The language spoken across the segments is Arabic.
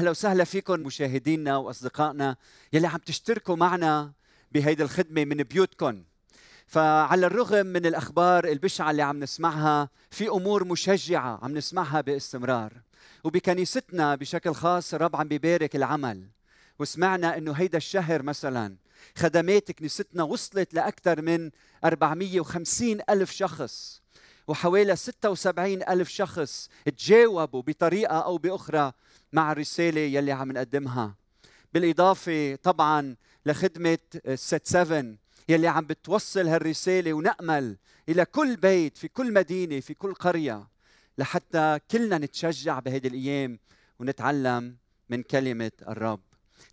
أهلا وسهلا فيكم مشاهدينا وأصدقائنا يلي عم تشتركوا معنا بهيدي الخدمة من بيوتكم. فعلى الرغم من الأخبار البشعة اللي عم نسمعها، في أمور مشجعة عم نسمعها باستمرار، وبكنيستنا بشكل خاص الرب عم بيبارك العمل. وسمعنا إنه هيدا الشهر مثلا خدمات كنيستنا وصلت لأكثر من 450 ألف شخص، وحوالي 76 ألف شخص تجاوبوا بطريقة أو بأخرى مع الرسالة يلي عم نقدمها. بالإضافة طبعا لخدمة 7 يلي عم بتوصل هالرسالة، ونأمل إلى كل بيت في كل مدينة في كل قرية، لحتى كلنا نتشجع بهذه الأيام ونتعلم من كلمة الرب.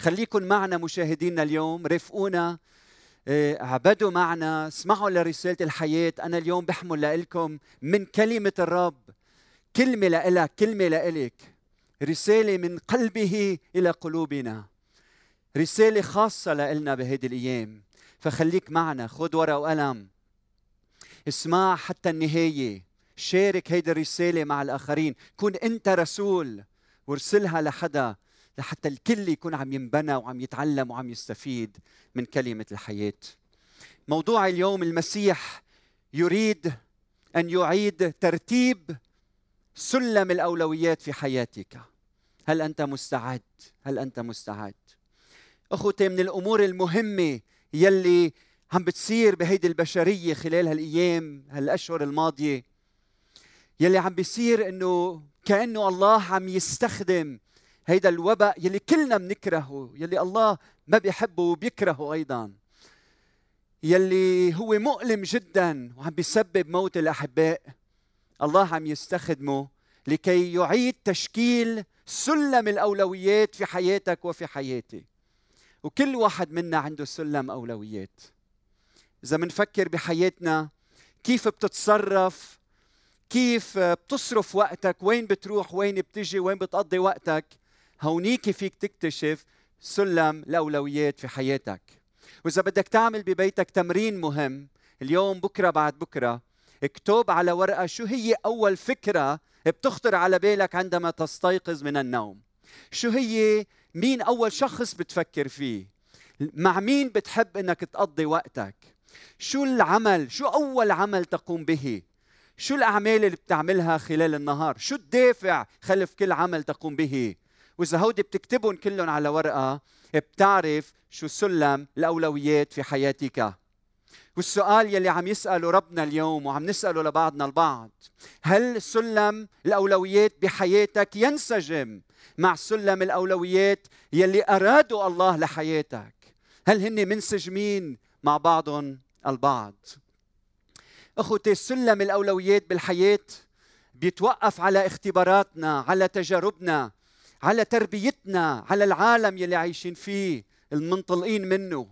خليكن معنا مشاهدينا اليوم، رفقونا، اعبدوا معنا، اسمعوا لرسالة الحياة. أنا اليوم بحمل لإلكم من كلمة الرب، كلمة لإلك، كلمة لإلك، رسالة من قلبه إلى قلوبنا، رسالة خاصة لإلنا بهيدي الأيام. فخليك معنا، خذ ورقة وقلم، اسمع حتى النهاية، شارك هيدي الرسالة مع الآخرين، كن أنت رسول وارسلها لحدا، لحتى الكل يكون عم ينبنى وعم يتعلم وعم يستفيد من كلمة الحياة. موضوع اليوم: المسيح يريد أن يعيد ترتيب سلم الأولويات في حياتك. هل أنت مستعد؟ هل أنت مستعد؟ أخوتي، من الأمور المهمة يلي عم بتصير بهيدي البشرية خلال هالأيام هالأشهر الماضية، يلي عم بيصير إنه كأنه الله عم يستخدم هيدا الوباء يلي كلنا بنكرهه، يلي الله ما بيحبه وبيكرهه أيضا، يلي هو مؤلم جدا وعم بيسبب موت الأحباء. الله عم يستخدمه لكي يعيد تشكيل سلم الأولويات في حياتك وفي حياتي. وكل واحد منا عنده سلم أولويات. إذا منفكر بحياتنا، كيف بتتصرف، كيف بتصرف وقتك، وين بتروح، وين بتجي، وين بتقضي وقتك، هونيك فيك تكتشف سلم الأولويات في حياتك. وإذا بدك تعمل ببيتك تمرين مهم اليوم، بكرة، بعد بكرة، اكتب على ورقة شو هي أول فكرة بتخطر على بالك عندما تستيقظ من النوم. شو هي، مين أول شخص بتفكر فيه، مع مين بتحب إنك تقضي وقتك، شو العمل، شو أول عمل تقوم به، شو الأعمال اللي بتعملها خلال النهار، شو الدافع خلف كل عمل تقوم به. وإذا هودي بتكتبهم كلهم على ورقة، بتعرف شو سلم الأولويات في حياتك. والسؤال يلي عم يسأله ربنا اليوم وعم نسأله لبعضنا البعض: هل سلم الأولويات بحياتك ينسجم مع سلم الأولويات يلي أراده الله لحياتك؟ هل هن منسجمين مع بعضهم البعض؟ أخوتي، سلم الأولويات بالحياة بيتوقف على اختباراتنا، على تجاربنا، على تربيتنا، على العالم يلي عايشين فيه المنطلقين منه.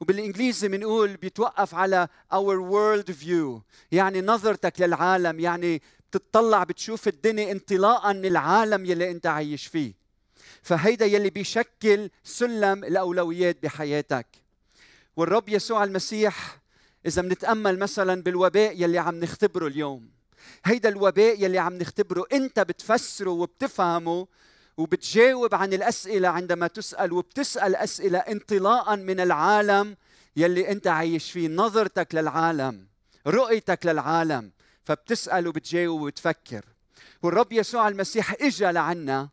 وبالإنجليزي بنقول بيتوقف على our world view، يعني نظرتك للعالم، يعني بتطلع بتشوف الدنيا انطلاقا من العالم يلي أنت عايش فيه. فهيدا يلي بيشكل سلم الأولويات بحياتك. والرب يسوع المسيح، إذا بنتأمل مثلا بالوباء يلي عم نختبره اليوم، هيدا الوباء يلي عم نختبره أنت بتفسره وبتفهمه وبتجاوب عن الأسئلة عندما تسأل، وبتسأل أسئلة انطلاقاً من العالم يلي أنت عايش فيه، نظرتك للعالم، رؤيتك للعالم، فبتسأل وبتجاوب وبتفكر. والرب يسوع المسيح إجا لعنا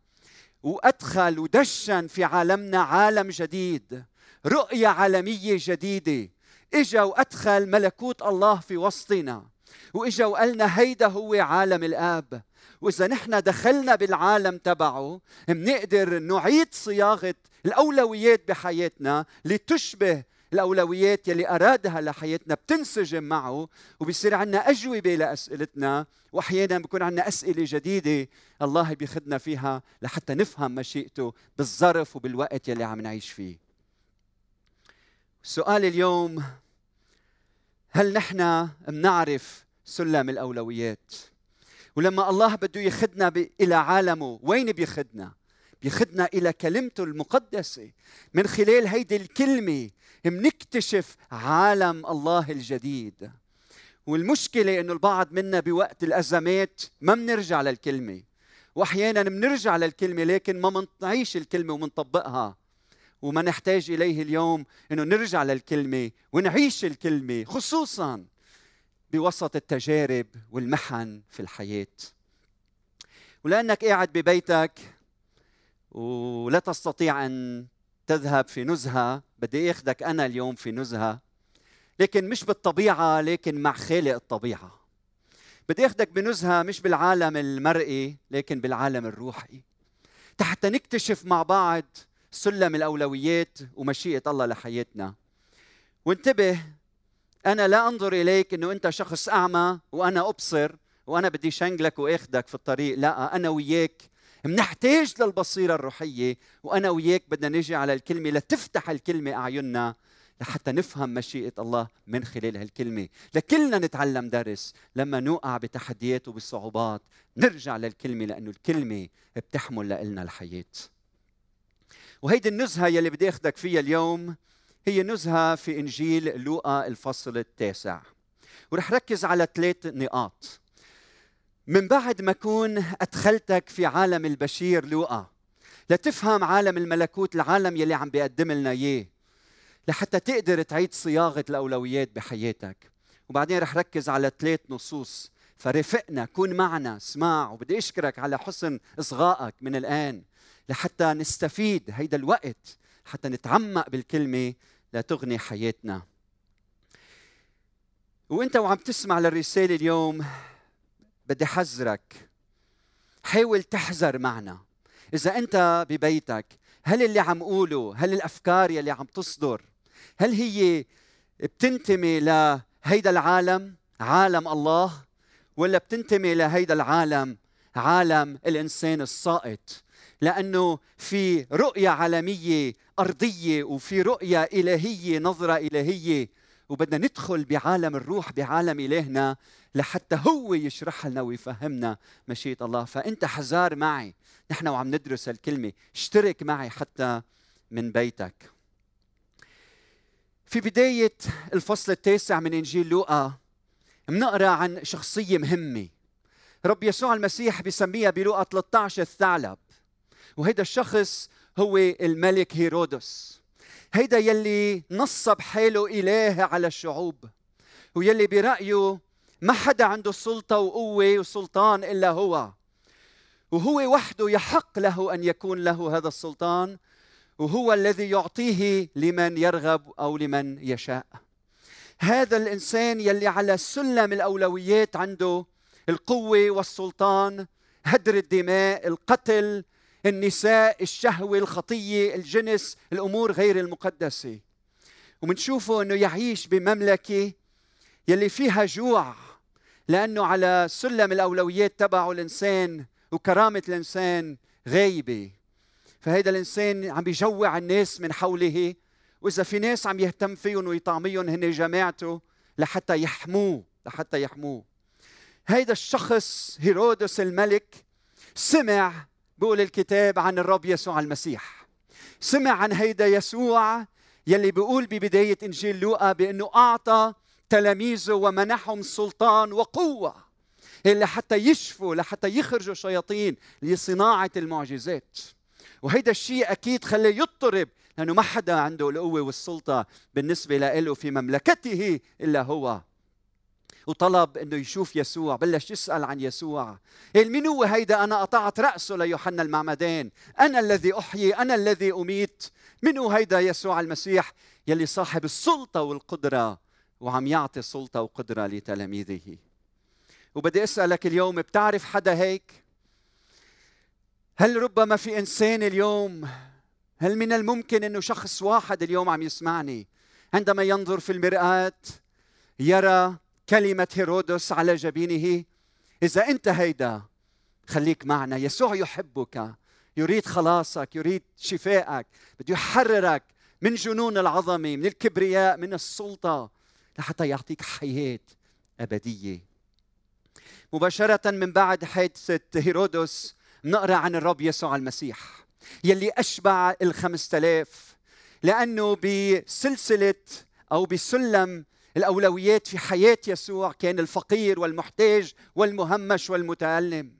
وأدخل ودشن في عالمنا عالم جديد، رؤية عالمية جديدة. إجا وأدخل ملكوت الله في وسطنا، وإجا وقالنا هيدا هو عالم الآب. وإذا نحن دخلنا بالعالم تبعه، بنقدر نعيد صياغة الأولويات بحياتنا لتشبه الأولويات يلي أرادها لحياتنا، بتنسجم معه، وبيصير عندنا أجوبة لأسئلتنا، وأحيانا بيكون عندنا أسئلة جديدة الله بيخدنا فيها لحتى نفهم مشيئته بالظرف وبالوقت يلي عم نعيش فيه. السؤال اليوم: هل نحن بنعرف سلم الأولويات؟ ولما الله بده يخدنا إلى عالمه، وين بيخدنا؟ بيخدنا إلى كلمته المقدسة. من خلال هيدي الكلمة منكتشف عالم الله الجديد. والمشكلة إنه البعض منا بوقت الأزمات ما بنرجع للكلمة، واحيانا بنرجع للكلمه لكن ما بنعيش الكلمه وبنطبقها. وما نحتاج اليه اليوم انه نرجع للكلمه ونعيش الكلمه، خصوصا بوسط التجارب والمحن في الحياه. ولانك قاعد ببيتك ولا تستطيع ان تذهب في نزهه، بدي اخذك انا اليوم في نزهه، لكن مش بالطبيعه، لكن مع خالق الطبيعه. بدي اخذك بنزهه مش بالعالم المرئي لكن بالعالم الروحي، حتى نكتشف مع بعض سلم الاولويات ومشيئه الله لحياتنا. وانتبه، انا لا انظر اليك انه انت شخص اعمى وانا ابصر وانا بدي شنقلك واخذك في الطريق، لا، انا وياك بنحتاج للبصيره الروحيه، وانا وياك بدنا نجي على الكلمه لتفتح الكلمه اعيننا لحتى نفهم مشيئة الله من خلال هالكلمة. لكلنا نتعلم درس، لما نوقع بتحديات وبالصعوبات نرجع للكلمة، لأنه الكلمة بتحمل لنا الحياة. وهيدي النزهة يلي بدي أخذك فيها اليوم هي نزهة في إنجيل لوقا الفصل 9، ورح ركز على 3 نقاط. من بعد ما أكون أدخلتك في عالم البشير لوقا لتفهم عالم الملكوت، العالم يلي عم بيقدم لنا إياه، لحتى تقدر تعيد صياغة الأولويات بحياتك. وبعدين رح ركز على 3 نصوص، فرفقنا، كون معنا، اسمع. وبدي أشكرك على حسن إصغائك من الآن لحتى نستفيد هيدا الوقت، حتى نتعمق بالكلمة لتغني حياتنا. وإنت وعم تسمع للرسالة اليوم بدي حذرك، حاول تحذر معنا. إذا أنت ببيتك، هل اللي عم قوله، هل الأفكار يلي عم تصدر، هل هي بتنتمي لهيدا العالم، عالم الله، ولا بتنتمي لهيدا العالم، عالم الإنسان الساقط؟ لأنه في رؤية عالمية أرضية وفي رؤية إلهية، نظرة إلهية، وبدنا ندخل بعالم الروح، بعالم إلهنا، لحتى هو يشرح لنا ويفهمنا مشيئة الله. فأنت حذار معي نحن وعم ندرس الكلمة، اشترك معي حتى من بيتك. في بداية الفصل 9 من إنجيل لوقا بنقرأ عن شخصية مهمة، رب يسوع المسيح بيسميها بلوقا 13 الثعلب. وهيدا الشخص هو الملك هيرودس، هيدا يلي نصب حاله إله على الشعوب، ويلي برأيه ما حدا عنده سلطة وقوة وسلطان إلا هو، وهو وحده يحق له أن يكون له هذا السلطان، وهو الذي يعطيه لمن يرغب أو لمن يشاء. هذا الإنسان يلي على سلم الأولويات عنده القوة والسلطان، هدر الدماء، القتل، النساء، الشهوة، الخطية، الجنس، الأمور غير المقدسة. ومنشوفه أنه يعيش بمملكة يلي فيها جوع، لأنه على سلم الأولويات تبعه الإنسان وكرامة الإنسان غايبة. فهيدا الإنسان عم بيجوع الناس من حوله، وإذا في ناس عم يهتم فيهم ويطعميهم هن جماعته لحتى يحموه، لحتى يحموه. هيدا الشخص هيرودس الملك سمع، بيقول الكتاب، عن الرب يسوع المسيح، سمع عن هيدا يسوع يلي بيقول ببداية إنجيل لوقا بأنه أعطى تلاميذه ومنحهم سلطان وقوة اللي حتى يشفوا، لحتى يخرجوا شياطين، لصناعة المعجزات. وهيدا الشيء أكيد خليه يضطرب، لأنه ما حدا عنده القوة والسلطة بالنسبة له في مملكته إلا هو. وطلب أنه يشوف يسوع، بلش يسأل عن يسوع، مين هو هيدا؟ أنا قطعت رأسه ليوحنا المعمدان، أنا الذي أحيي، أنا الذي أميت. مين هو هيدا يسوع المسيح يلي صاحب السلطة والقدرة وعم يعطي سلطة وقدرة لتلاميذه؟ وبدي أسألك اليوم، بتعرف حدا هيك؟ هل ربما في إنسان اليوم، هل من الممكن أنه شخص واحد اليوم عم يسمعني عندما ينظر في المرآة يرى كلمة هيرودس على جبينه؟ إذا أنت هيدا خليك معنا. يسوع يحبك، يريد خلاصك، يريد شفائك، بده يحررك من جنون العظمة، من الكبرياء، من السلطة، لحتى يعطيك حياة أبدية. مباشرة من بعد حادثة هيرودس نقرأ عن الرب يسوع المسيح يلي أشبع 5000، لأنه بسلسلة أو بسلم الأولويات في حياة يسوع كان الفقير والمحتاج والمهمش والمتألم.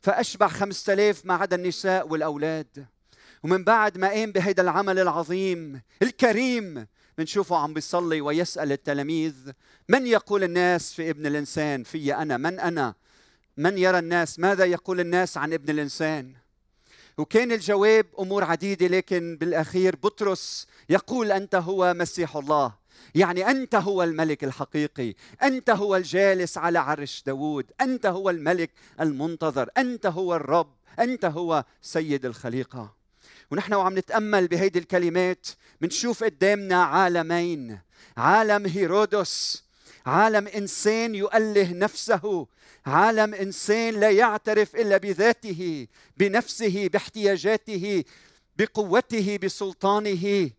فأشبع 5000 ما عدا النساء والأولاد. ومن بعد ما قام بهيدا العمل العظيم الكريم بنشوفه عم بيصلي ويسأل التلاميذ: من يقول الناس في ابن الإنسان؟ في أنا؟ من يرى الناس؟ ماذا يقول الناس عن ابن الإنسان؟ وكان الجواب أمور عديدة، لكن بالأخير بطرس يقول: أنت هو مسيح الله، يعني أنت هو الملك الحقيقي، أنت هو الجالس على عرش داوود، أنت هو الملك المنتظر، أنت هو الرب، أنت هو سيد الخليقة. ونحن وعم نتأمل بهيدي الكلمات بنشوف قدامنا عالمين: عالم هيرودس، عالم إنسان يؤله نفسه، عالم إنسان لا يعترف إلا بذاته، بنفسه، باحتياجاته، بقوته، بسلطانه.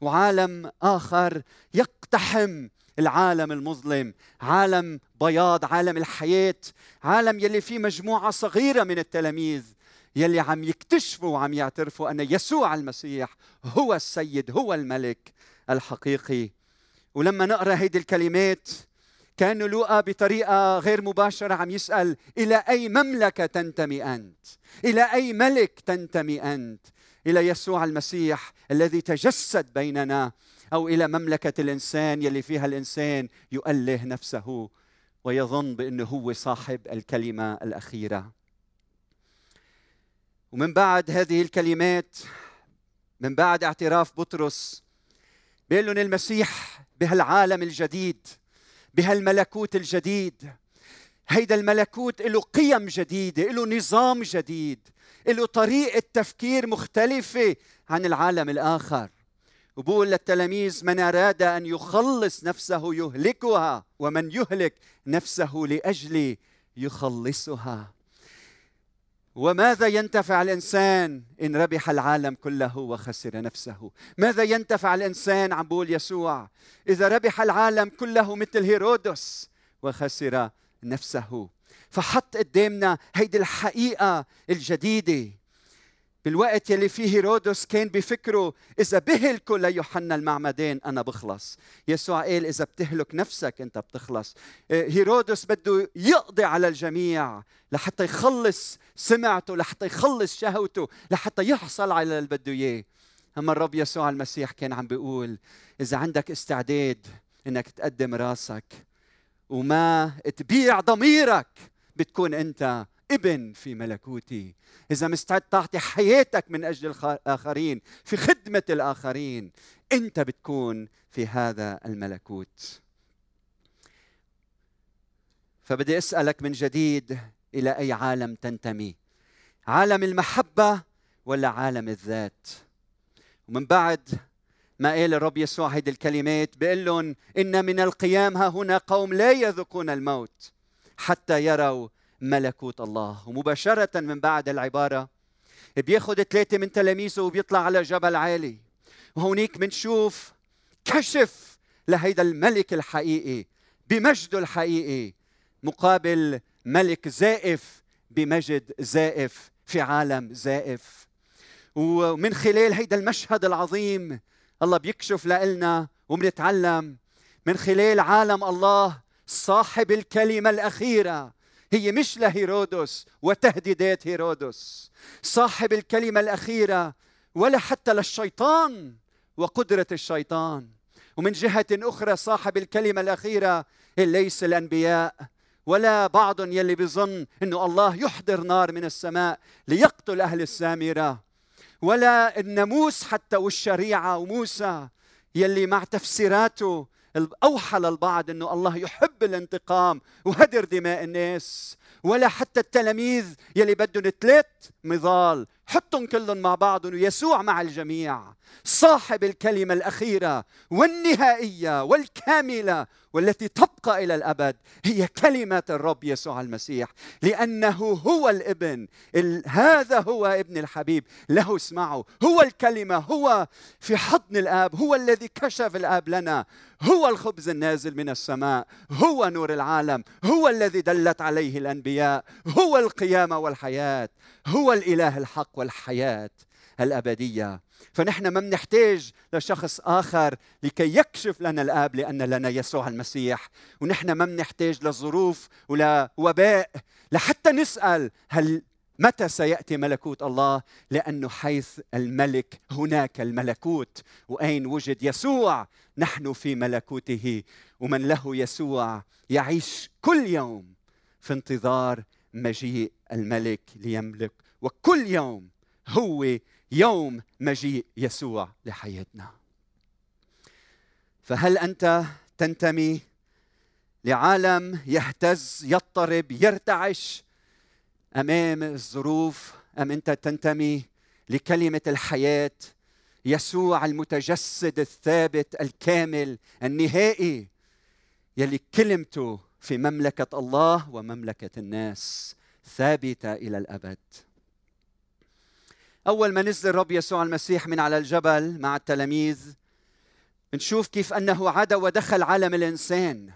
وعالم آخر يقتحم العالم المظلم، عالم بياض، عالم الحياة، عالم يلي فيه مجموعة صغيرة من التلاميذ يلي عم يكتشفوا وعم يعترفوا أن يسوع المسيح هو السيد، هو الملك الحقيقي. ولما نقرأ هيدي الكلمات كان لوقا بطريقة غير مباشرة عم يسأل: إلى أي مملكة تنتمي أنت؟ إلى أي ملك تنتمي أنت؟ إلى يسوع المسيح الذي تجسد بيننا، أو إلى مملكة الإنسان يلي فيها الإنسان يؤله نفسه ويظن بأنه هو صاحب الكلمة الأخيرة؟ ومن بعد هذه الكلمات، من بعد اعتراف بطرس، بيقول لهم المسيح بهالعالم الجديد، بهالملكوت الجديد، هيدا الملكوت له قيم جديدة، له نظام جديد، له طريقة تفكير مختلفة عن العالم الآخر. وبقول للتلاميذ: من أراد أن يخلص نفسه يهلكها، ومن يهلك نفسه لأجلي يخلصها. وماذا ينتفع الإنسان إن ربح العالم كله وخسر نفسه؟ ماذا ينتفع الإنسان، عم بقول يسوع، إذا ربح العالم كله مثل هيرودس وخسر نفسه؟ فحط قدامنا هيدي الحقيقة الجديدة. بالوقت يلي فيه هيرودس كان بفكره: إذا بهلكوا ليوحنا المعمدان أنا بخلص. يسوع قال: إذا بتهلك نفسك أنت بتخلص. هيرودس بده يقضي على الجميع لحتى يخلص سمعته، لحتى يخلص شهوته، لحتى يحصل على اللي بده إياه. أما الرب يسوع المسيح كان عم بيقول: إذا عندك استعداد إنك تقدم راسك وما تبيع ضميرك بتكون أنت ابن في ملكوتي. إذا مستعد تعطي حياتك من أجل الآخرين، في خدمة الآخرين، أنت بتكون في هذا الملكوت. فبدي أسألك من جديد: إلى أي عالم تنتمي؟ عالم المحبة ولا عالم الذات؟ ومن بعد ما قال الرب يسوع هيدي الكلمات بيقول لهم: إن من القيام ها هنا قوم لا يذوقون الموت حتى يروا ملكوت الله. ومباشرة من بعد العبارة بياخد 3 من تلاميذه وبيطلع على جبل عالي، وهونيك بنشوف كشف لهيدا الملك الحقيقي بمجده الحقيقي مقابل ملك زائف بمجد زائف في عالم زائف. ومن خلال هيدا المشهد العظيم الله بيكشف لنا وبنتعلم من خلال عالم الله صاحب الكلمة الأخيرة، هي مش لهيرودس وتهديدات هيرودس، صاحب الكلمة الأخيرة، ولا حتى للشيطان وقدرة الشيطان. ومن جهة أخرى صاحب الكلمة الأخيرة ليس الأنبياء ولا بعض يلي بيظن أنه الله يحضر نار من السماء ليقتل أهل السامرة، ولا الناموس حتى والشريعة وموسى يلي مع تفسيراته أوحى للبعض أنه الله يحب الانتقام وهدر دماء الناس، ولا حتى التلاميذ يلي بدهم 3 مظال حطهم كلهم مع بعض ويسوع مع الجميع. صاحب الكلمة الأخيرة والنهائية والكاملة والتي تبقى إلى الأبد هي كلمة الرب يسوع المسيح، لأنه هو الابن، هذا هو ابن الحبيب له اسمعوا، هو الكلمة، هو في حضن الآب، هو الذي كشف الآب لنا، هو الخبز النازل من السماء، هو نور العالم، هو الذي دلت عليه الأنبياء، هو القيامة والحياة، هو الإله الحق والحياة. الأبدية. فنحن ما بنحتاج لشخص آخر لكي يكشف لنا الآب، لأن لنا يسوع المسيح. ونحن ما بنحتاج لظروف ولا وباء لحتى نسأل هل متى سيأتي ملكوت الله، لأنه حيث الملك هناك الملكوت، وأين وجد يسوع نحن في ملكوته. ومن له يسوع يعيش كل يوم في انتظار مجيء الملك ليملك، وكل يوم هو يوم مجيء يسوع لحياتنا. فهل أنت تنتمي لعالم يهتز، يضطرب، يرتعش أمام الظروف، أم أنت تنتمي لكلمة الحياة، يسوع المتجسد الثابت الكامل النهائي، يلي كلمته في مملكة الله ومملكة الناس ثابتة إلى الأبد؟ أول ما نزل الرب يسوع المسيح من على الجبل مع التلاميذ، نشوف كيف أنه عدا ودخل عالم الإنسان،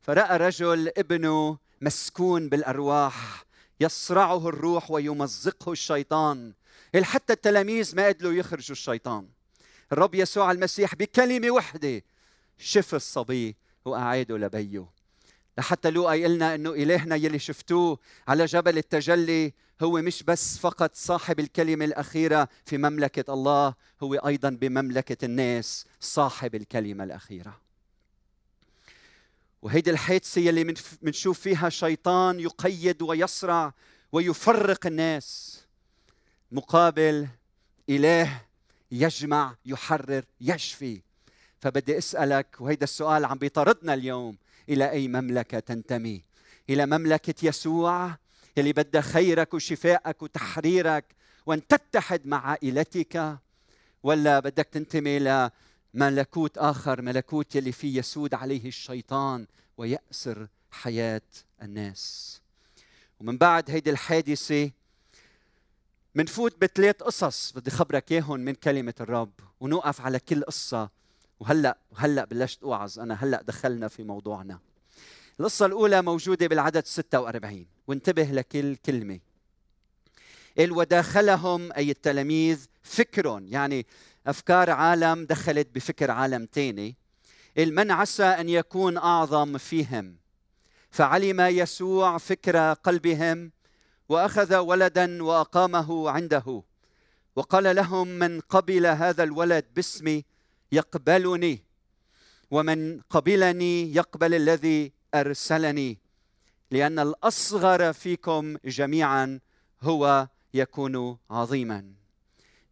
فرأى رجل ابنه مسكون بالأرواح، يصرعه الروح ويمزقه الشيطان، حتى التلاميذ ما قدروا يخرجوا الشيطان. الرب يسوع المسيح بكلمة وحدة شفى الصبي وأعاده لبيه. لحتى لوقا يقلنا أنه إلهنا يلي شفتوه على جبل التجلي هو مش بس فقط صاحب الكلمة الأخيرة في مملكة الله، هو أيضا بمملكة الناس صاحب الكلمة الأخيرة. وهيدي الحادثة يلي منشوف فيها شيطان يقيد ويصرع ويفرق الناس، مقابل إله يجمع، يحرر، يشفي. فبدي أسألك، وهيدا السؤال عم بيطردنا اليوم، إلى أي مملكة تنتمي؟ إلى مملكة يسوع يلي بدها خيرك وشفائك وتحريرك وأن تتحد مع عائلتك، ولا بدك تنتمي إلى ملكوت آخر، ملكوت يلي فيه يسود عليه الشيطان ويأسر حياة الناس؟ ومن بعد هيدي الحادثة منفوت بثلاث قصص بدي خبرك إياهم من كلمة الرب، ونوقف على كل قصة. وهلأ بلشت أوعظ أنا، هلأ دخلنا في موضوعنا. القصة الأولى موجودة بالعدد 46، وانتبه لكل كلمة. قال وداخلهم، أي التلاميذ، فكرهم، يعني أفكار عالم دخلت بفكر عالم تاني. قال من عسى أن يكون أعظم فيهم، فعلم يسوع فكرة قلبهم وأخذ ولدا وأقامه عنده وقال لهم من قبل هذا الولد باسمي يقبلني، ومن قبلني يقبل الذي أرسلني، لأن الأصغر فيكم جميعا هو يكون عظيما.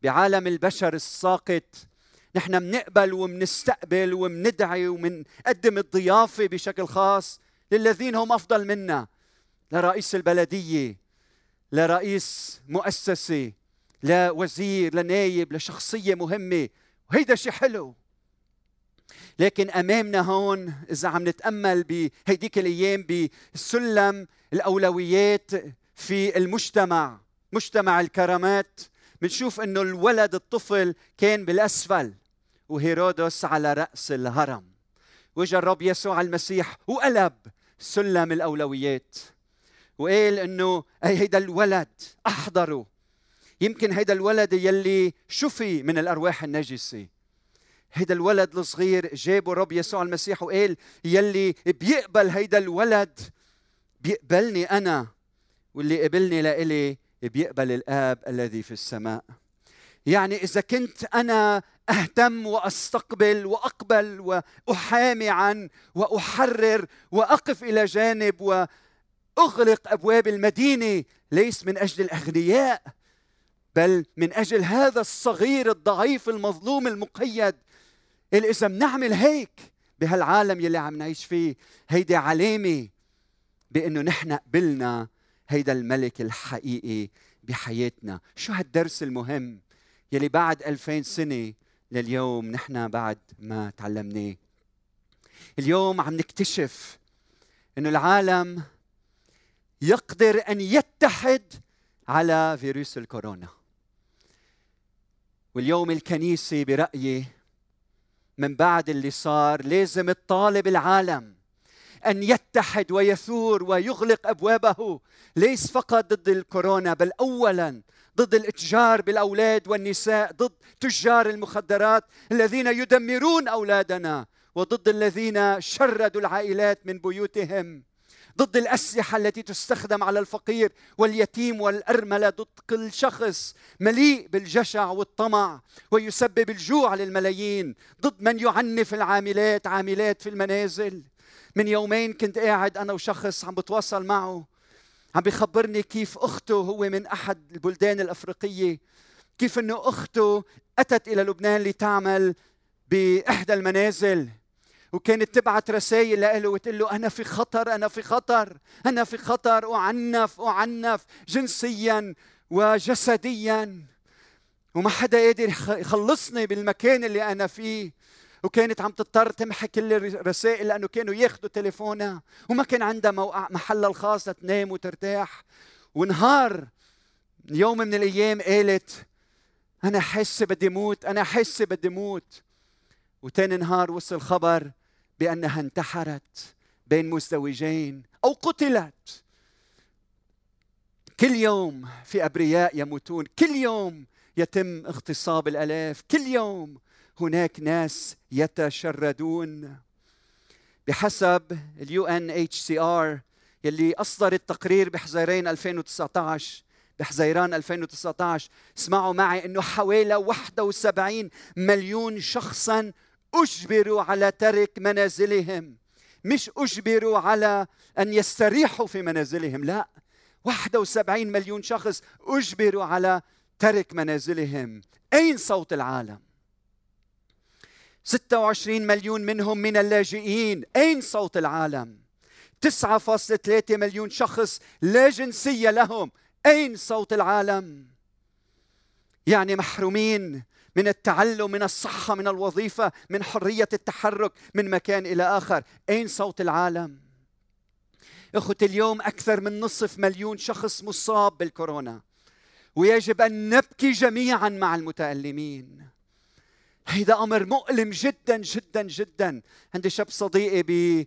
بعالم البشر الساقط نحن منقبل ومنستقبل ومندعي ومنقدم الضيافة بشكل خاص للذين هم أفضل منا، لرئيس البلدية، لرئيس مؤسسة، لوزير، لنايب، لشخصية مهمة، وهيدا شيء حلو. لكن أمامنا هون إذا عم نتأمل بهيديك الأيام بسلم الأولويات في المجتمع، مجتمع الكرامات، بنشوف إنه الولد الطفل كان بالأسفل وهيرودس على رأس الهرم. وجا الرب يسوع المسيح وقلب سلم الأولويات، وقال إنه هيدا الولد أحضره، يمكن هيدا الولد يلي شفي من الأرواح النجسة، هيدا الولد الصغير جابه الرب يسوع المسيح وقال يلي بيقبل هيدا الولد بيقبلني أنا، واللي قبلني لإلي بيقبل الآب الذي في السماء. يعني إذا كنت أنا أهتم وأستقبل وأقبل وأحامي عن وأحرر وأقف إلى جانب وأغلق أبواب المدينة ليس من أجل الأغنياء، بل من أجل هذا الصغير الضعيف المظلوم المقيد، اللي إذا بنعمل هيك بهالعالم يلي عم نعيش فيه، هيدي علامة بأنه نحن قبلنا هيدا الملك الحقيقي بحياتنا. شو هالدرس المهم يلي بعد 2000 سنة لليوم نحن بعد ما تعلمناه؟ اليوم عم نكتشف أنه العالم يقدر أن يتحد على فيروس الكورونا. واليوم الكنيسة برأيي من بعد اللي صار لازم تطالب العالم أن يتحد ويثور ويغلق أبوابه، ليس فقط ضد الكورونا بل أولاً ضد الاتجار بالأولاد والنساء، ضد تجار المخدرات الذين يدمرون أولادنا، وضد الذين شردوا العائلات من بيوتهم، ضد الأسلحة التي تستخدم على الفقير واليتيم والأرملة، ضد كل شخص مليء بالجشع والطمع ويسبب الجوع للملايين، ضد من يعنف العاملات عاملات في المنازل. من يومين كنت قاعد أنا وشخص عم بتواصل معه، عم بيخبرني كيف أخته، هو من أحد البلدان الأفريقية، كيف أنه أخته أتت إلى لبنان لتعمل بإحدى المنازل، وكانت تبعت رسائل له وتقول له أنا في خطر، أنا في خطر، أنا في خطر، أعنف جنسياً وجسدياً، وما حدا قادر يخلصني بالمكان اللي أنا فيه. وكانت عم تضطر تمحي كل الرسائل لأنه كانوا ياخذوا تليفونها، وما كان عندها محلها الخاص تنام وترتاح. ونهار يوم من الأيام قالت أنا حاسة بدي موت، أنا حاسة بدي موت. وتاني نهار وصل خبر بأنها انتحرت بين مزدوجين أو قتلت. كل يوم في أبرياء يموتون، كل يوم يتم اغتصاب الآلاف، كل يوم هناك ناس يتشردون. بحسب UNHCR يلي أصدرت تقرير بحزيران 2019، اسمعوا معي، أنه حوالي 71 مليون شخصاً أجبروا على ترك منازلهم. مش أجبروا على أن يستريحوا في منازلهم، لا، 71 مليون شخص أجبروا على ترك منازلهم. أين صوت العالم؟ 26 مليون منهم من اللاجئين، أين صوت العالم؟ 9.3 مليون شخص لا جنسية لهم، أين صوت العالم؟ يعني محرومين من التعلم، من الصحة، من الوظيفة، من حرية التحرك من مكان إلى آخر، أين صوت العالم؟ إخوتي، اليوم أكثر من 500,000 شخص مصاب بالكورونا، ويجب أن نبكي جميعاً مع المتألمين. هذا أمر مؤلم جداً جداً جداً. عندي شاب صديقي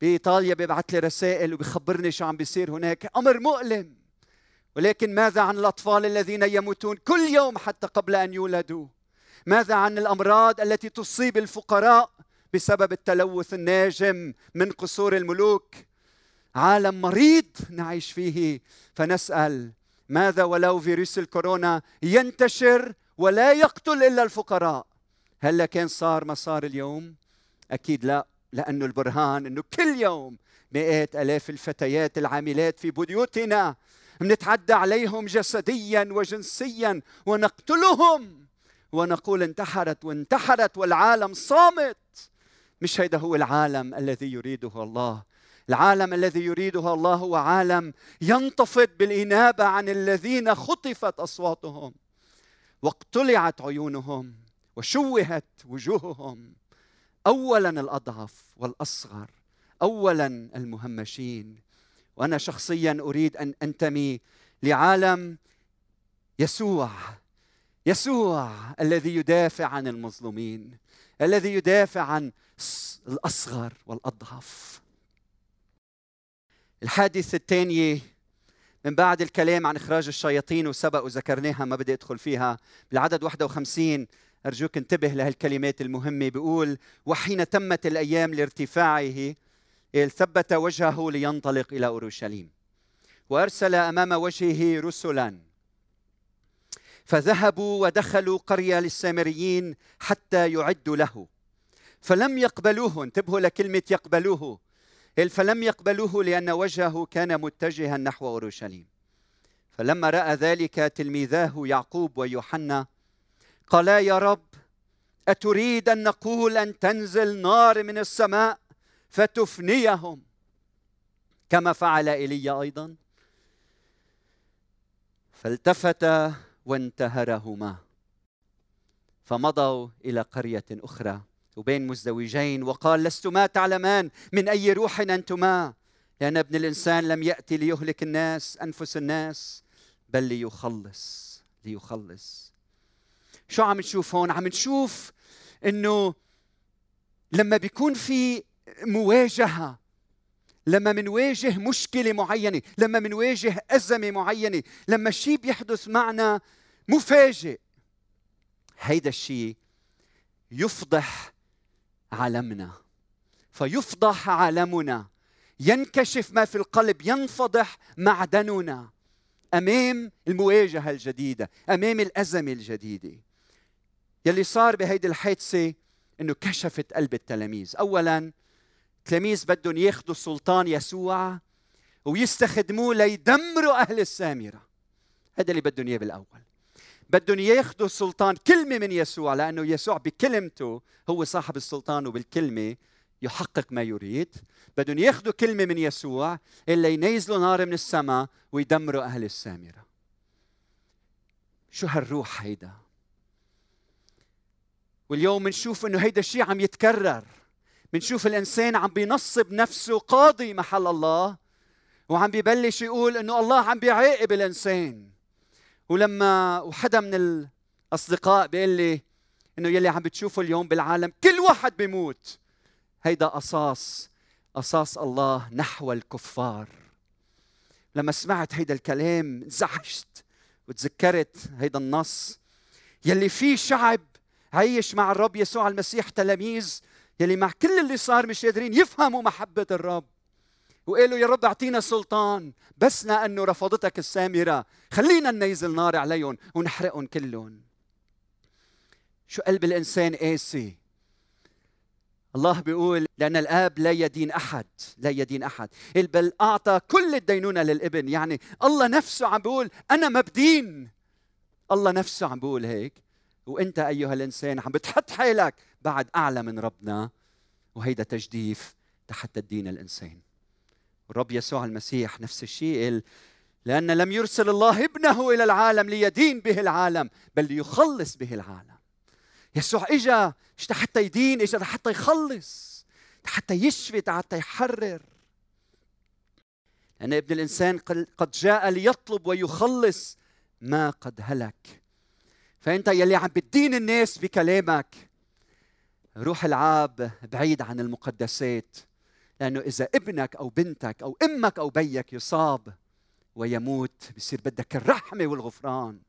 بإيطاليا بيبعت لي رسائل وبيخبرني شو عم بيصير هناك، أمر مؤلم. ولكن ماذا عن الأطفال الذين يموتون كل يوم حتى قبل أن يولدوا؟ ماذا عن الأمراض التي تصيب الفقراء بسبب التلوث الناجم من قصور الملوك؟ عالم مريض نعيش فيه، فنسأل ماذا ولو فيروس الكورونا ينتشر ولا يقتل إلا الفقراء؟ هل كان صار ما صار اليوم؟ أكيد لا، لأنه البرهان أنه كل يوم مئات آلاف الفتيات العاملات في بيوتنا نتعدى عليهم جسدياً وجنسياً ونقتلهم ونقول انتحرت وانتحرت، والعالم صامت. مش هيدا هو العالم الذي يريده الله. العالم الذي يريده الله هو عالم ينتفض بالإنابة عن الذين خطفت أصواتهم واقتلعت عيونهم وشوهت وجوههم. أولاً الأضعف والأصغر، أولاً المهمشين. وأنا شخصياً أريد أن أنتمي لعالم يسوع، يسوع الذي يدافع عن المظلومين، الذي يدافع عن الأصغر والأضعف. الحادثة الثانية من بعد الكلام عن إخراج الشياطين، وسبق وذكرناها ما بدي أدخل فيها، بالعدد 51 أرجوك انتبه لهالكلمات المهمة، بيقول وحين تمت الأيام لارتفاعه ثبت وجهه لينطلق إلى أورشليم، وأرسل أمام وجهه رسلا فذهبوا ودخلوا قرية للسامريين حتى يعدوا له، فلم يقبلوه. انتبهوا لكلمة يقبلوه، فلم يقبلوه لأن وجهه كان متجها نحو أورشليم. فلما رأى ذلك تلميذاه يعقوب ويوحنا قالا يا رب، أتريد أن نقول أن تنزل نار من السماء فتفنيهم كما فعل إيليا أيضا؟ فالتفت وانتهرهما فمضوا إلى قرية أخرى، وبين مزدوجين، وقال لستما تعلمان من أي روح أنتما، لأن ابن الإنسان لم يأتي ليهلك الناس أنفس الناس بل ليخلص. شو عم نشوف هون؟ عم نشوف إنه لما بيكون في مواجهة لما منواجه مشكلة معينة، لما منواجه أزمة معينة، لما الشيء بيحدث معنا مفاجئ، هيدا الشيء يفضح عالمنا، فيفضح عالمنا، ينكشف ما في القلب، ينفضح معدننا أمام المواجهة الجديدة، أمام الأزمة الجديدة. يلي صار بهيدي الحادثة إنه كشفت قلب التلاميذ. أولاً التلاميذ بدهم ياخذوا سلطان يسوع ويستخدموه ليدمروا أهل السامرة. هذا اللي بدهم إياه بالأول. بدهم ياخذوا سلطان كلمة من يسوع، لأنه يسوع بكلمته هو صاحب السلطان وبالكلمة يحقق ما يريد. بدهم ياخذوا كلمة من يسوع إلا ينزلوا نار من السماء ويدمروا أهل السامرة. شو هالروح هيدا؟ واليوم بنشوف إنه هيدا الشيء عم يتكرر. بنشوف الإنسان عم بينصب نفسه قاضي محل الله، وعم ببلش يقول إنه الله عم بيعاقب الإنسان. ولما وحدا من الأصدقاء بيقول لي إنه يلي عم بتشوفه اليوم بالعالم كل واحد بيموت، هيدا قصاص الله نحو الكفار. لما سمعت هيدا الكلام انزعجت وتذكرت هيدا النص يلي فيه شعب عايش مع الرب يسوع المسيح، تلاميذ يلي مع كل اللي صار مش قادرين يفهموا محبة الرب، وقالوا يا رب اعطينا سلطان، بسنا انه رفضتك السامرة، خلينا ننزل نار عليهم ونحرقهم كلهم. شو قلب الانسان قاسي. الله بيقول لأن الآب لا يدين أحد، لا يدين أحد، بل أعطى كل الدينونة للابن. يعني الله نفسه عم بيقول أنا ما بدين، الله نفسه عم بيقول هيك، وأنت أيها الإنسان عم بتحط حالك بعد أعلى من ربنا، وهيدا تجديف تحت الدين الإنسان. الرب يسوع المسيح نفس الشيء قال لأن لم يرسل الله ابنه إلى العالم ليدين به العالم بل ليخلص به العالم. يسوع إجا مش حتى يدين، إجا حتى يخلص، حتى يشفي، حتى يحرر. لأن ابن الإنسان قد جاء ليطلب ويخلص ما قد هلك. فأنت يلي عم بتدين الناس بكلامك، روح العاب بعيد عن المقدسات، لأنه إذا ابنك أو بنتك أو أمك أو بيك يصاب ويموت بصير بدك الرحمة والغفران.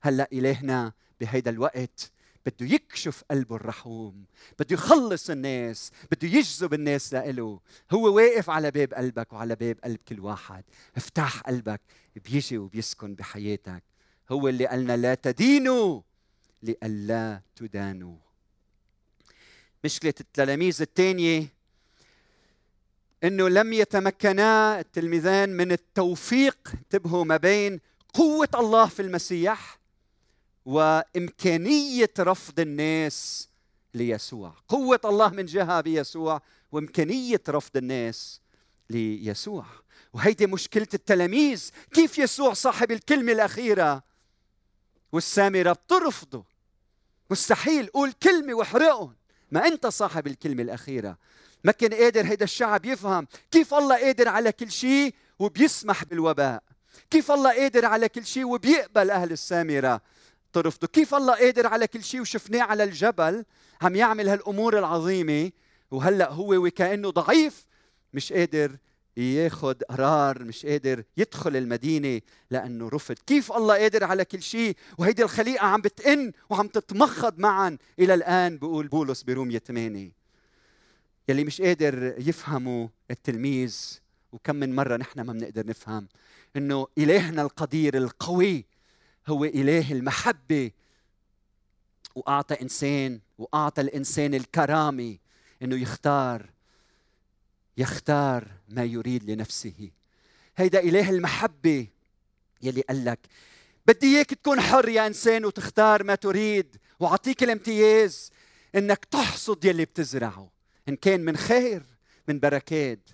هلأ إلهنا بهيدا الوقت بده يكشف قلبه الرحوم، بده يخلص الناس، بده يجذب الناس لإله. هو واقف على باب قلبك وعلى باب قلب كل واحد. افتح قلبك، بيجي وبيسكن بحياتك. هو اللي قالنا لا تدينوا لئلا تدانوا. مشكلة التلاميذ الثانية إنه لم يتمكنا التلميذان من التوفيق، انتبهوا، ما بين قوة الله في المسيح وإمكانية رفض الناس ليسوع. قوة الله من جهة بيسوع، وإمكانية رفض الناس ليسوع. وهيدي مشكلة التلاميذ، كيف يسوع صاحب الكلمة الأخيرة والسامرة بترفضه؟ مستحيل، قول كلمة واحرقهم، ما أنت صاحب الكلمة الأخيرة. ما كان قادر هيدا الشعب يفهم كيف الله قادر على كل شيء وبيسمح بالوباء، كيف الله قادر على كل شيء وبيقبل أهل السامرة طرفته، كيف الله قادر على كل شيء وشفناه على الجبل عم يعمل هالأمور العظيمة، وهلأ هو وكأنه ضعيف مش قادر ياخد قرار، مش قادر يدخل المدينة لأنه رفض. كيف الله قادر على كل شيء وهيدي الخليقة عم بتئن وعم تتمخض معا إلى الآن، بقول بولس برومية 8. يلي مش قادر يفهموا التلميذ، وكم من مرة نحن ما بنقدر نفهم إنه إلهنا القدير القوي هو إله المحبة، وأعطى إنسان، وأعطى الإنسان الكرامة إنه يختار ما يريد لنفسه. هيدا إله المحبة يلي قال لك بدي إياك تكون حر يا إنسان وتختار ما تريد، وأعطيك الامتياز إنك تحصد يلي بتزرعه، إن كان من خير من بركات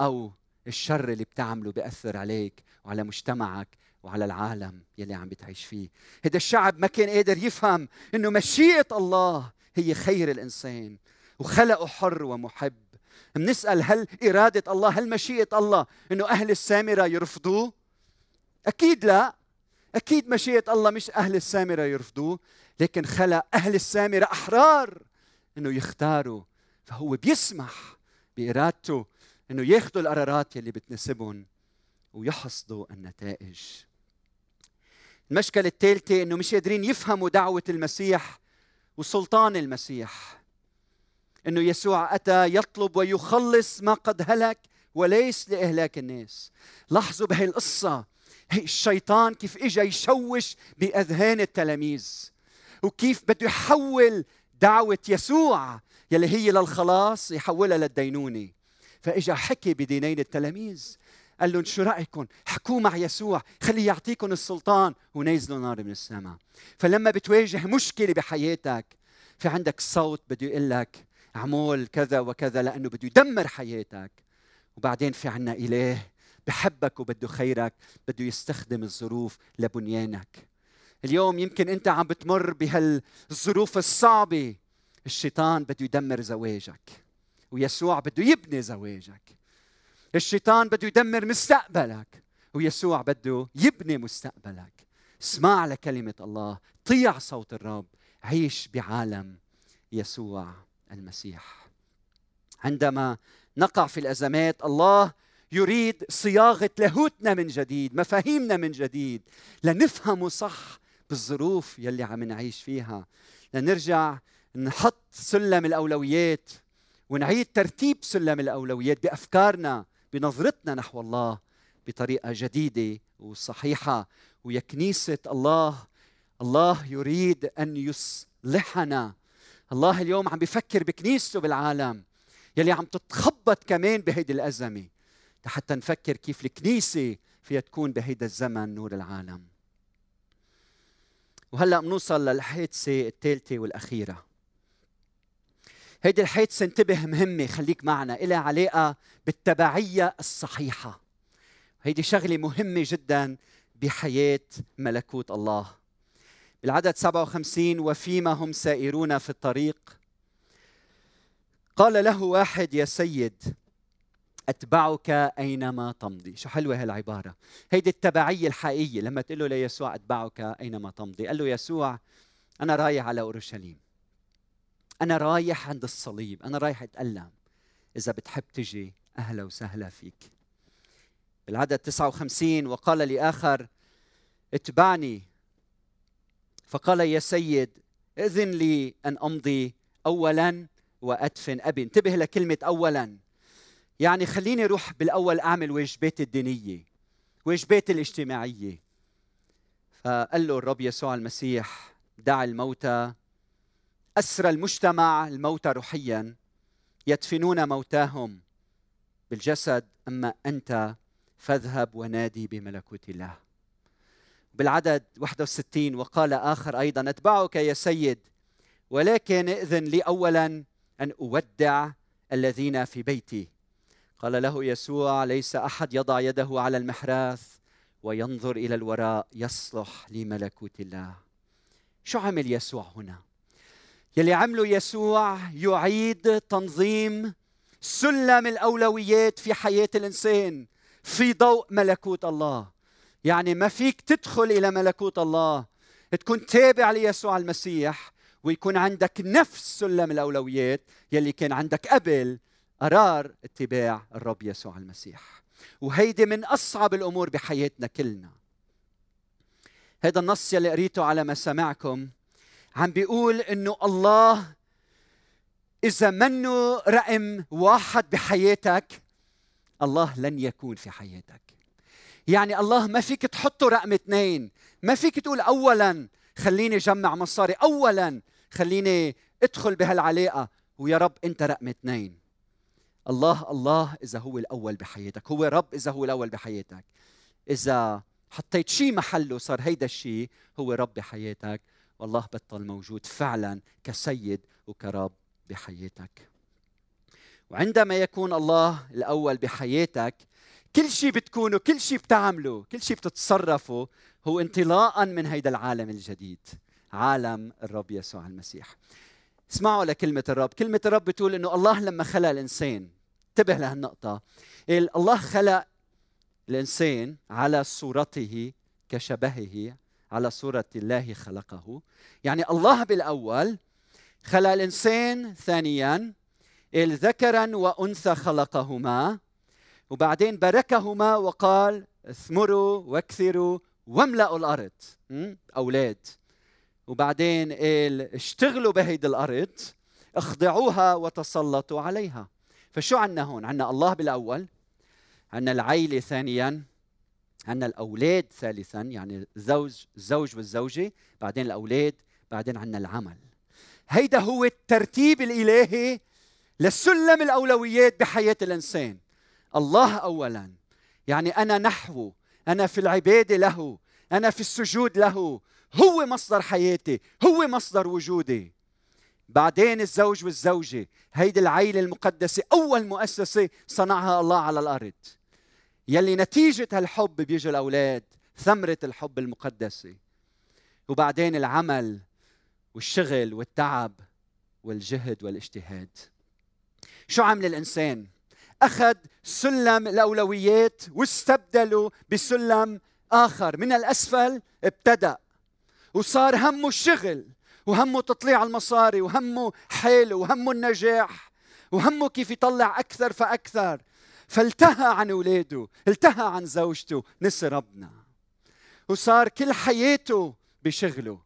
أو الشر اللي بتعمله بيأثر عليك وعلى مجتمعك وعلى العالم يلي عم بتعيش فيه. هذا الشعب ما كان قادر يفهم إنه مشيئة الله هي خير الإنسان وخلقه حر ومحب. بنسأل هل إرادة الله، هل مشيئة الله إنه أهل السامرة يرفضوه؟ أكيد لا، أكيد مشيئة الله مش أهل السامرة يرفضوه، لكن خلق أهل السامرة أحرار إنه يختاروا. فهو بيسمح بإرادته انه ياخذوا القرارات يلي بتناسبهم ويحصدوا النتائج. المشكله الثالثه انه مش قادرين يفهموا دعوه المسيح وسلطان المسيح، انه يسوع اتى يطلب ويخلص ما قد هلك وليس لاهلاك الناس. لاحظوا بهي القصه الشيطان كيف اجى يشوش باذهان التلاميذ، وكيف بده يحول دعوه يسوع يلي هي للخلاص يحولها للدينونه. فاجا حكي بدينين التلاميذ، قال لهم شو رايكم حكوا مع يسوع خليه يعطيكم السلطان ونزلوا نار من السماء. فلما بتواجه مشكله بحياتك في عندك صوت بده يقول لك اعمل كذا وكذا لانه بده يدمر حياتك، وبعدين في عنا اله بحبك وبده خيرك، بده يستخدم الظروف لبنيانك. اليوم يمكن انت عم بتمر بهالظروف الصعبه، الشيطان بده يدمر زواجك ويسوع بده يبني زواجك. الشيطان بده يدمر مستقبلك ويسوع بده يبني مستقبلك. اسمع لكلمة الله، طيع صوت الرب، عيش بعالم يسوع المسيح. عندما نقع في الأزمات الله يريد صياغة لاهوتنا من جديد، مفاهيمنا من جديد، لنفهمه صح بالظروف يلي عم نعيش فيها، لنرجع نحط سلم الأولويات ونعيد ترتيب سلم الأولويات بأفكارنا بنظرتنا نحو الله بطريقة جديدة وصحيحة. ويا كنيسة الله، الله يريد أن يصلحنا. الله اليوم عم بيفكر بكنيسته بالعالم يلي عم تتخبط كمان بهيدي الأزمة، حتى نفكر كيف الكنيسة فيها تكون بهيدا الزمن نور العالم. وهلأ بنوصل للحادثة الثالثة والأخيرة. هيدي الحادثة انتبه مهمة، خليك معنا، إلها علاقة بالتبعية الصحيحة. هيدي شغلة مهمة جدا بحياة ملكوت الله. بالعدد 57 وفيما هم سائرون في الطريق قال له واحد يا سيد أتبعك أينما تمضي. شو حلوة هالعبارة، هيدي التبعية الحقيقية. لما تقول له ليسوع أتبعك أينما تمضي، قال له يسوع أنا رايح على أورشليم، أنا رايح عند الصليب، أنا رايح أتألم، إذا بتحب تجي أهلا وسهلا فيك. بالعدد 59 وقال لآخر اتبعني، فقال يا سيد إذن لي أن أمضي أولا وأدفن أبي. انتبه لكلمة أولا، يعني خليني أروح بالأول أعمل واجباتي الدينية واجباتي الاجتماعية. فقال له الرب يسوع المسيح دع الموتى، أسرى المجتمع الموتى روحيا، يدفنون موتاهم بالجسد، أما أنت فاذهب ونادي بملكوت الله. بالعدد 61 وقال آخر أيضا أتبعك يا سيد، ولكن إذن لي أولا أن أودع الذين في بيتي. قال له يسوع ليس أحد يضع يده على المحراث وينظر إلى الوراء يصلح لملكوت الله. شو عمل يسوع هنا؟ يلي عمله يسوع يعيد تنظيم سلم الأولويات في حياة الإنسان في ضوء ملكوت الله. يعني ما فيك تدخل إلى ملكوت الله تكون تابع ليسوع المسيح ويكون عندك نفس سلم الأولويات يلي كان عندك قبل قرار اتباع الرب يسوع المسيح. وهيدي من أصعب الأمور بحياتنا كلنا. هذا النص يلي قريته على مسامعكم عم بيقول إنه الله إذا منه رقم واحد بحياتك الله لن يكون في حياتك. يعني الله ما فيك تحطه رقم اثنين، ما فيك تقول أولاً خليني جمع مصاري، أولاً خليني أدخل بهالعلاقة ويا رب أنت رقم اثنين. الله الله إذا هو الأول بحياتك، هو رب إذا هو الأول بحياتك. إذا حطيت شيء محله صار هيدا الشيء هو رب بحياتك، والله بطل موجود فعلا كسيد وكرب بحياتك. وعندما يكون الله الأول بحياتك كل شيء بتكونه، كل شيء بتعمله، كل شيء بتتصرفه هو انطلاقا من هيدا العالم الجديد، عالم الرب يسوع المسيح. اسمعوا لكلمة الرب، كلمة الرب بتقول إنه الله لما خلق الإنسان، انتبه لهالنقطة، الله خلق الإنسان على صورته كشبهه، على صورة الله خلقه. يعني الله بالأول خلق الإنسان، ثانياً ذكراً وأنثى خلقهما، وبعدين باركهما وقال اثمروا واكثروا واملأوا الأرض، أولاد. وبعدين قال اشتغلوا بهيدي الأرض، اخضعوها وتسلطوا عليها. فشو عنا هون؟ عنا الله بالأول، عنا العيلة ثانياً، عنا الأولاد ثالثاً، يعني الزوج والزوجة، بعدين الأولاد، بعدين عنا العمل. هيدا هو الترتيب الإلهي لسلم الأولويات بحياة الإنسان. الله أولاً، يعني أنا نحوه، أنا في العبادة له، أنا في السجود له، هو مصدر حياتي، هو مصدر وجودي. بعدين الزوج والزوجة، هيدي العيلة المقدسة، أول مؤسسة صنعها الله على الأرض، يلي نتيجة هالحب بيجي الأولاد، ثمرة الحب المقدسة. وبعدين العمل والشغل والتعب والجهد والاجتهاد. شو عمل الإنسان؟ أخذ سلم الأولويات واستبدله بسلم آخر، من الأسفل ابتدأ وصار همه الشغل، وهمه تطليع المصاري، وهمه حاله، وهمه النجاح، وهمه كيف يطلع أكثر فأكثر. فالتهى عن أولاده، التهى عن زوجته، نسي ربنا، وصار كل حياته بشغله.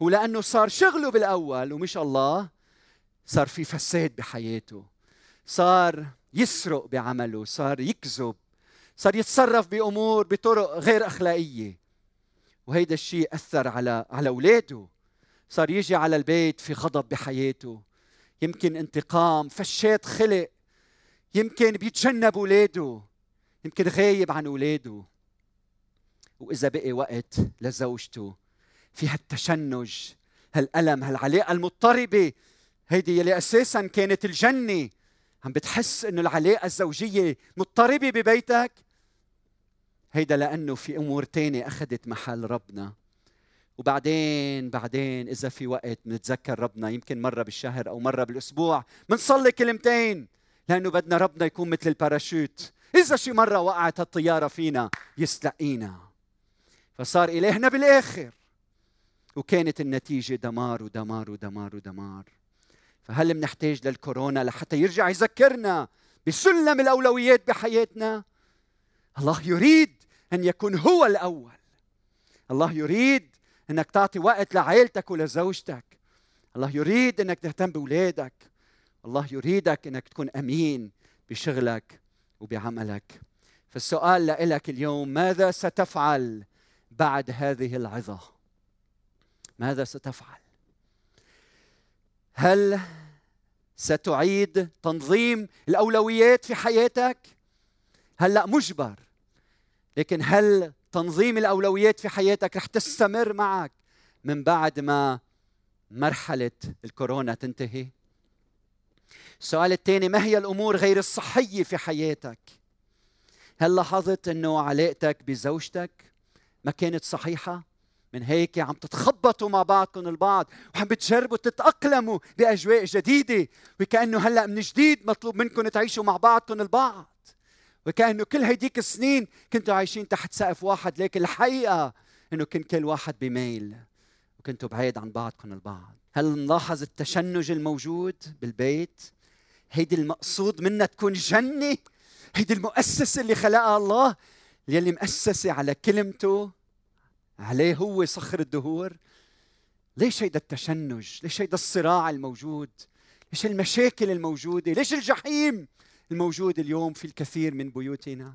ولأنه صار شغله بالأول ومش الله، صار في فساد بحياته، صار يسرق بعمله، صار يكذب، صار يتصرف بأمور بطرق غير أخلاقية. وهيدا الشيء أثر على أولاده، صار يجي على البيت في غضب بحياته، يمكن انتقام، فشات خلق، يمكن بيتجنب أولاده، يمكن غايب عن أولاده. وإذا بقي وقت لزوجته في هالتشنج، هالألم، هالعلاقة المضطربة، هيدي يلي أساساً كانت الجنة، عم بتحس إنه العلاقة الزوجية مضطربة ببيتك، هيدا لأنه في أمور تانية أخذت محل ربنا. وبعدين إذا في وقت نتذكر ربنا، يمكن مرة بالشهر أو مرة بالأسبوع منصلي كلمتين، لأنه بدنا ربنا يكون مثل الباراشوت، إذا شي مرة وقعت الطيارة فينا يستلقينا. فصار إلهنا بالآخر، وكانت النتيجة دمار ودمار ودمار ودمار. فهل منحتاج للكورونا لحتى يرجع يذكرنا بسلم الأولويات بحياتنا؟ الله يريد أن يكون هو الأول. الله يريد أنك تعطي وقت لعائلتك ولزوجتك. الله يريد أنك تهتم بأولادك. الله يريدك أنك تكون أمين بشغلك وبعملك. فالسؤال لإلك اليوم، ماذا ستفعل بعد هذه العظة؟ ماذا ستفعل؟ هل ستعيد تنظيم الأولويات في حياتك؟ هلأ مجبر، لكن هل تنظيم الأولويات في حياتك رح تستمر معك من بعد ما مرحلة الكورونا تنتهي؟ السؤال الثاني، ما هي الأمور غير الصحية في حياتك؟ هل لاحظت أنه علاقتك بزوجتك ما كانت صحيحة؟ من هيك عم تتخبطوا مع بعضكم البعض، وعم بتجربوا تتأقلموا بأجواء جديدة، وكأنه هلأ من جديد مطلوب منكم تعيشوا مع بعضكم البعض، وكأنه كل هيديك السنين كنتوا عايشين تحت سقف واحد، لكن الحقيقة أنه كان كل واحد بميل وكنتوا بعيد عن بعضكم البعض. هل نلاحظ التشنج الموجود بالبيت؟ هيدي المقصود منا تكون جنة، هيدي المؤسسة اللي خلقها الله، اللي مؤسسة على كلمته، عليه هو صخر الدهور. ليش هيدا التشنج؟ ليش هيدا الصراع الموجود؟ ليش المشاكل الموجودة؟ ليش الجحيم الموجود اليوم في الكثير من بيوتنا؟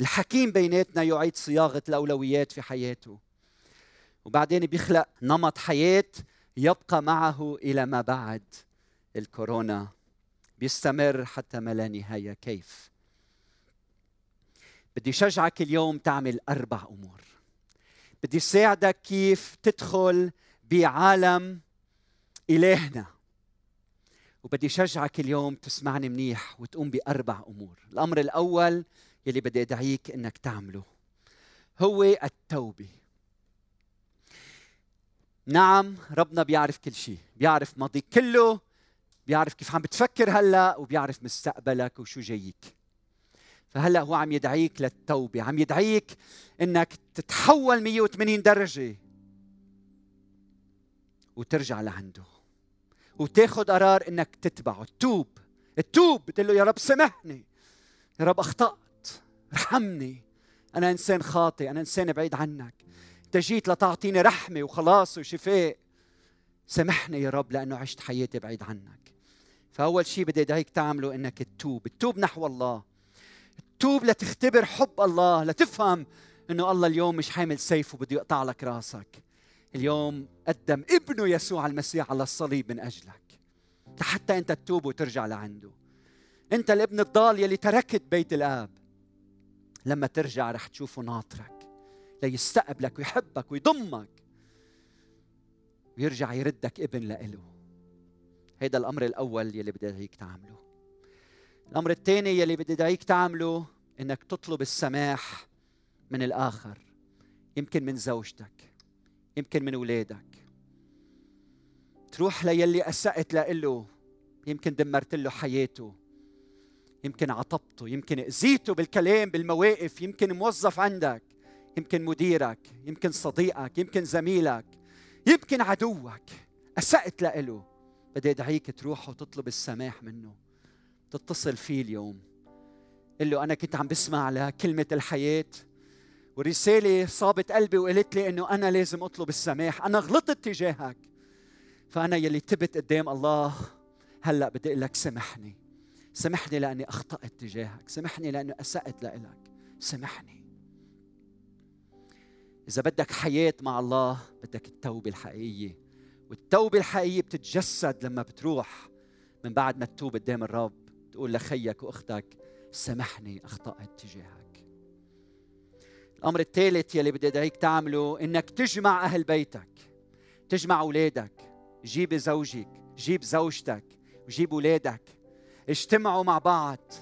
الحكيم بيناتنا يعيد صياغة الأولويات في حياته، وبعدين بيخلق نمط حياة يبقى معه إلى ما بعد الكورونا، بيستمر حتى ما لا نهاية. كيف؟ بدي شجعك اليوم تعمل 4 أمور، بدي ساعدك كيف تدخل بعالم إلهنا، وبدي شجعك اليوم تسمعني منيح وتقوم ب4 أمور. الأمر الأول يلي بدي أدعيك إنك تعمله هو التوبة. نعم، ربنا بيعرف كل شيء، بيعرف ماضيك كله، بيعرف كيف عم بتفكر هلأ، وبيعرف مستقبلك وشو جايك. فهلأ هو عم يدعيك للتوبة، عم يدعيك إنك تتحول 180 درجة وترجع لعنده وتاخد قرار إنك تتبعه. التوب، بتقول له يا رب سامحني، يا رب أخطأت، ارحمني، أنا إنسان خاطئ، أنا إنسان بعيد عنك، أنت جيت لتعطيني رحمة وخلاص وشفاء، سامحني يا رب لأنه عشت حياتي بعيد عنك. فأول شيء بدي أدعيك تعمله إنك تتوب، التوب نحو الله، التوب لتختبر حب الله، لتفهم إنه الله اليوم مش حامل سيفه بده يقطع لك راسك، اليوم قدم ابنه يسوع المسيح على الصليب من أجلك، حتى أنت تتوب وترجع لعنده. أنت الابن الضال يلي تركت بيت الآب، لما ترجع رح تشوفه ناطرك ليستقبلك ويحبك ويضمك ويرجع يردك ابن لإله. هيدا الأمر الأول يلي بدي أدعيك تعمله. الأمر الثاني يلي بدي أدعيك تعمله إنك تطلب السماح من الآخر، يمكن من زوجتك، يمكن من أولادك، تروح ليلي أسأت لإله، يمكن دمرت له حياته، يمكن عطبته، يمكن أذيته بالكلام بالمواقف، يمكن موظف عندك، يمكن مديرك، يمكن صديقك، يمكن زميلك، يمكن عدوك، أسأت لإله. بدي أدعيك تروح وتطلب السماح منه، تتصل فيه اليوم، قل له أنا كنت عم بسمع لكلمة الحياة والرسالة صابت قلبي وقالت لي إنه أنا لازم أطلب السماح، أنا غلطت تجاهك، فأنا يلي تبت قدام الله هلأ بدي أقول لك سامحني، سامحني لأني أخطأت تجاهك، سامحني لأني أسأت لإلك، سامحني. إذا بدك حياة مع الله بدك التوبة الحقيقية، والتوبة الحقيقية بتتجسد لما بتروح من بعد ما تتوب قدام الرب تقول لخيك وأختك سامحني أخطأت تجاهك. الأمر الثالث يلي بدي أدعيك تعمله إنك تجمع أهل بيتك، تجمع أولادك، جيب زوجك، جيب زوجتك، وجيب أولادك، اجتمعوا مع بعض،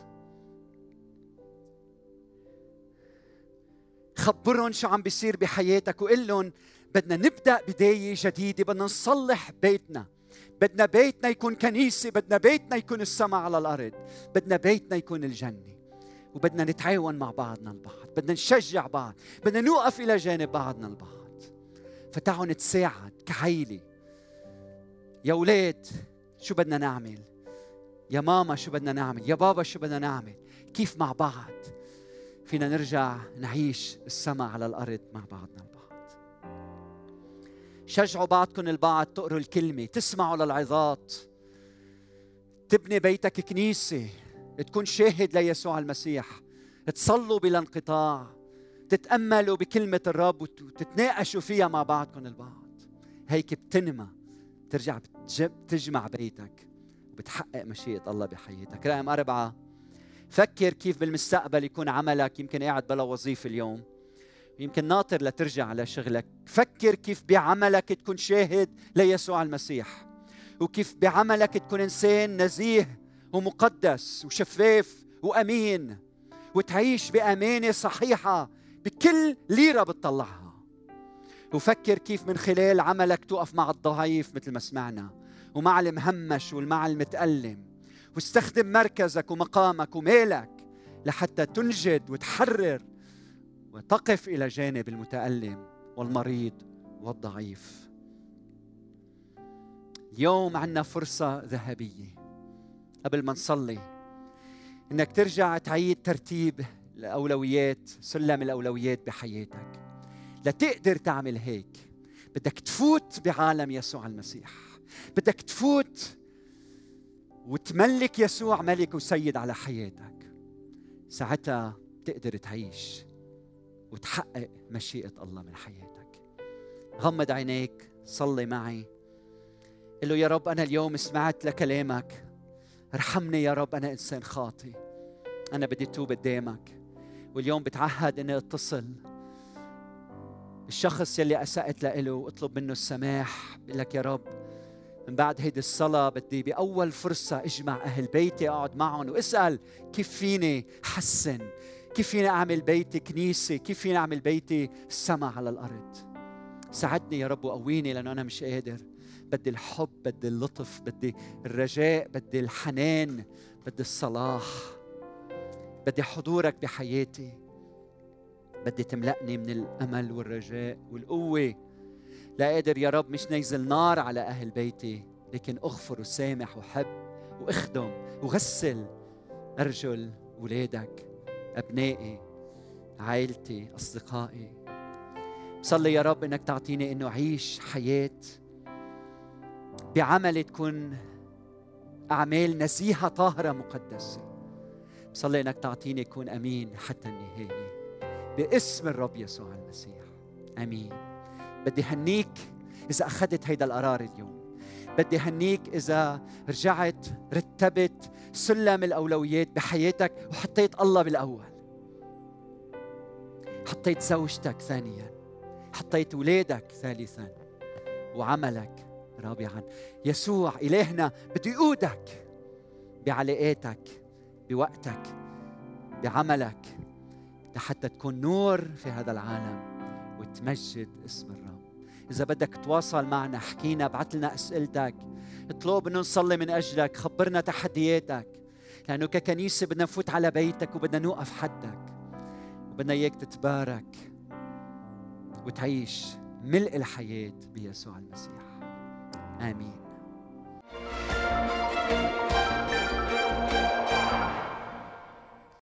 خبرهم شو عم بيصير بحياتك وقل لهم بدنا نبدأ بداية جديدة، بدنا نصلح بيتنا، بدنا بيتنا يكون كنيسة، بدنا بيتنا يكون السماء على الأرض، بدنا بيتنا يكون الجنة، وبدنا نتعاون مع بعضنا البعض، بدنا نشجع بعض، بدنا نوقف إلى جانب بعضنا البعض. فتعوا نتساعد كعائلة. يا أولاد شو بدنا نعمل؟ يا ماما شو بدنا نعمل؟ يا بابا شو بدنا نعمل؟ كيف مع بعض فينا نرجع نعيش السماء على الأرض مع بعضنا البعض؟ شجعوا بعضكم البعض، تقروا الكلمة، تسمعوا للعظات، تبني بيتك كنيسة، تكون شاهد ليسوع المسيح، تصلوا بلا انقطاع، تتأملوا بكلمة الرب وتتناقشوا فيها مع بعضكم البعض. هيك بتنمى، ترجع تجمع بيتك وبتحقق مشيئة الله بحياتك. رقم 4، فكر كيف بالمستقبل يكون عملك. يمكن قاعد بلا وظيفة اليوم، يمكن ناطر لترجع على شغلك. فكر كيف بعملك تكون شاهد ليسوع المسيح، وكيف بعملك تكون إنسان نزيه ومقدس وشفاف وأمين، وتعيش بأمانة صحيحة بكل ليرة بتطلعها. وفكر كيف من خلال عملك توقف مع الضعيف مثل ما سمعنا، ومع المهمش والمع المتألم، واستخدم مركزك ومقامك ومالك لحتى تنجد وتحرر وتقف إلى جانب المتألم والمريض والضعيف. اليوم عندنا فرصة ذهبية قبل ما نصلي إنك ترجع تعيد ترتيب الأولويات، سلم الأولويات بحياتك. لتقدر تعمل هيك بدك تفوت بعالم يسوع المسيح، بدك تفوت وتملك يسوع ملك وسيد على حياتك. ساعتها تقدر تعيش وتحقق مشيئة الله من حياتك. غمض عينيك، صلي معي، قل له يا رب أنا اليوم سمعت لكلامك، ارحمني يا رب أنا إنسان خاطئ، أنا بدي أتوب قدامك، واليوم بتعهد إني أتصل الشخص يلي أسأت له واطلب منه السماح. بقول لك يا رب من بعد هيدي الصلاة بدي بأول فرصة اجمع أهل بيتي، أقعد معهم واسأل كيف فيني حسن، كيف فيني أعمل بيتي كنيسة، كيف فيني أعمل بيتي السماء على الأرض. ساعدني يا رب وقويني لأنه أنا مش قادر، بدي الحب، بدي اللطف، بدي الرجاء، بدي الحنان، بدي الصلاح، بدي حضورك بحياتي، بدي تملأني من الأمل والرجاء والقوة. لا قادر يا رب مش نيزل نار على أهل بيتي، لكن أغفر وسامح وحب وأخدم وغسل، أرجل ولادك، أبنائي، عائلتي، أصدقائي. بصلي يا رب إنك تعطيني إنه أعيش حياة بعمل تكون أعمال نزيهة طاهرة مقدسة. بصلي إنك تعطيني أكون أمين حتى النهاية باسم الرب يسوع المسيح. أمين. بدي هنيك إذا أخذت هيدا القرار اليوم. بدي هنيك إذا رجعت رتبت سلم الأولويات بحياتك وحطيت الله بالأول، حطيت زوجتك ثانيا، حطيت ولادك ثالثا، وعملك رابعا. يسوع إلهنا بده يقودك بعلاقاتك، بوقتك، بعملك، لحتى تكون نور في هذا العالم وتمجد اسم الرب. إذا بدك تواصل معنا، حكينا، ابعت لنا أسئلتك، اطلب إنه نصلي من أجلك، خبرنا تحدياتك، لأنه ككنيسة بدنا نفوت على بيتك وبدنا نوقف حدك وبدنا إياك تتبارك وتعيش ملء الحياة بيسوع المسيح. آمين.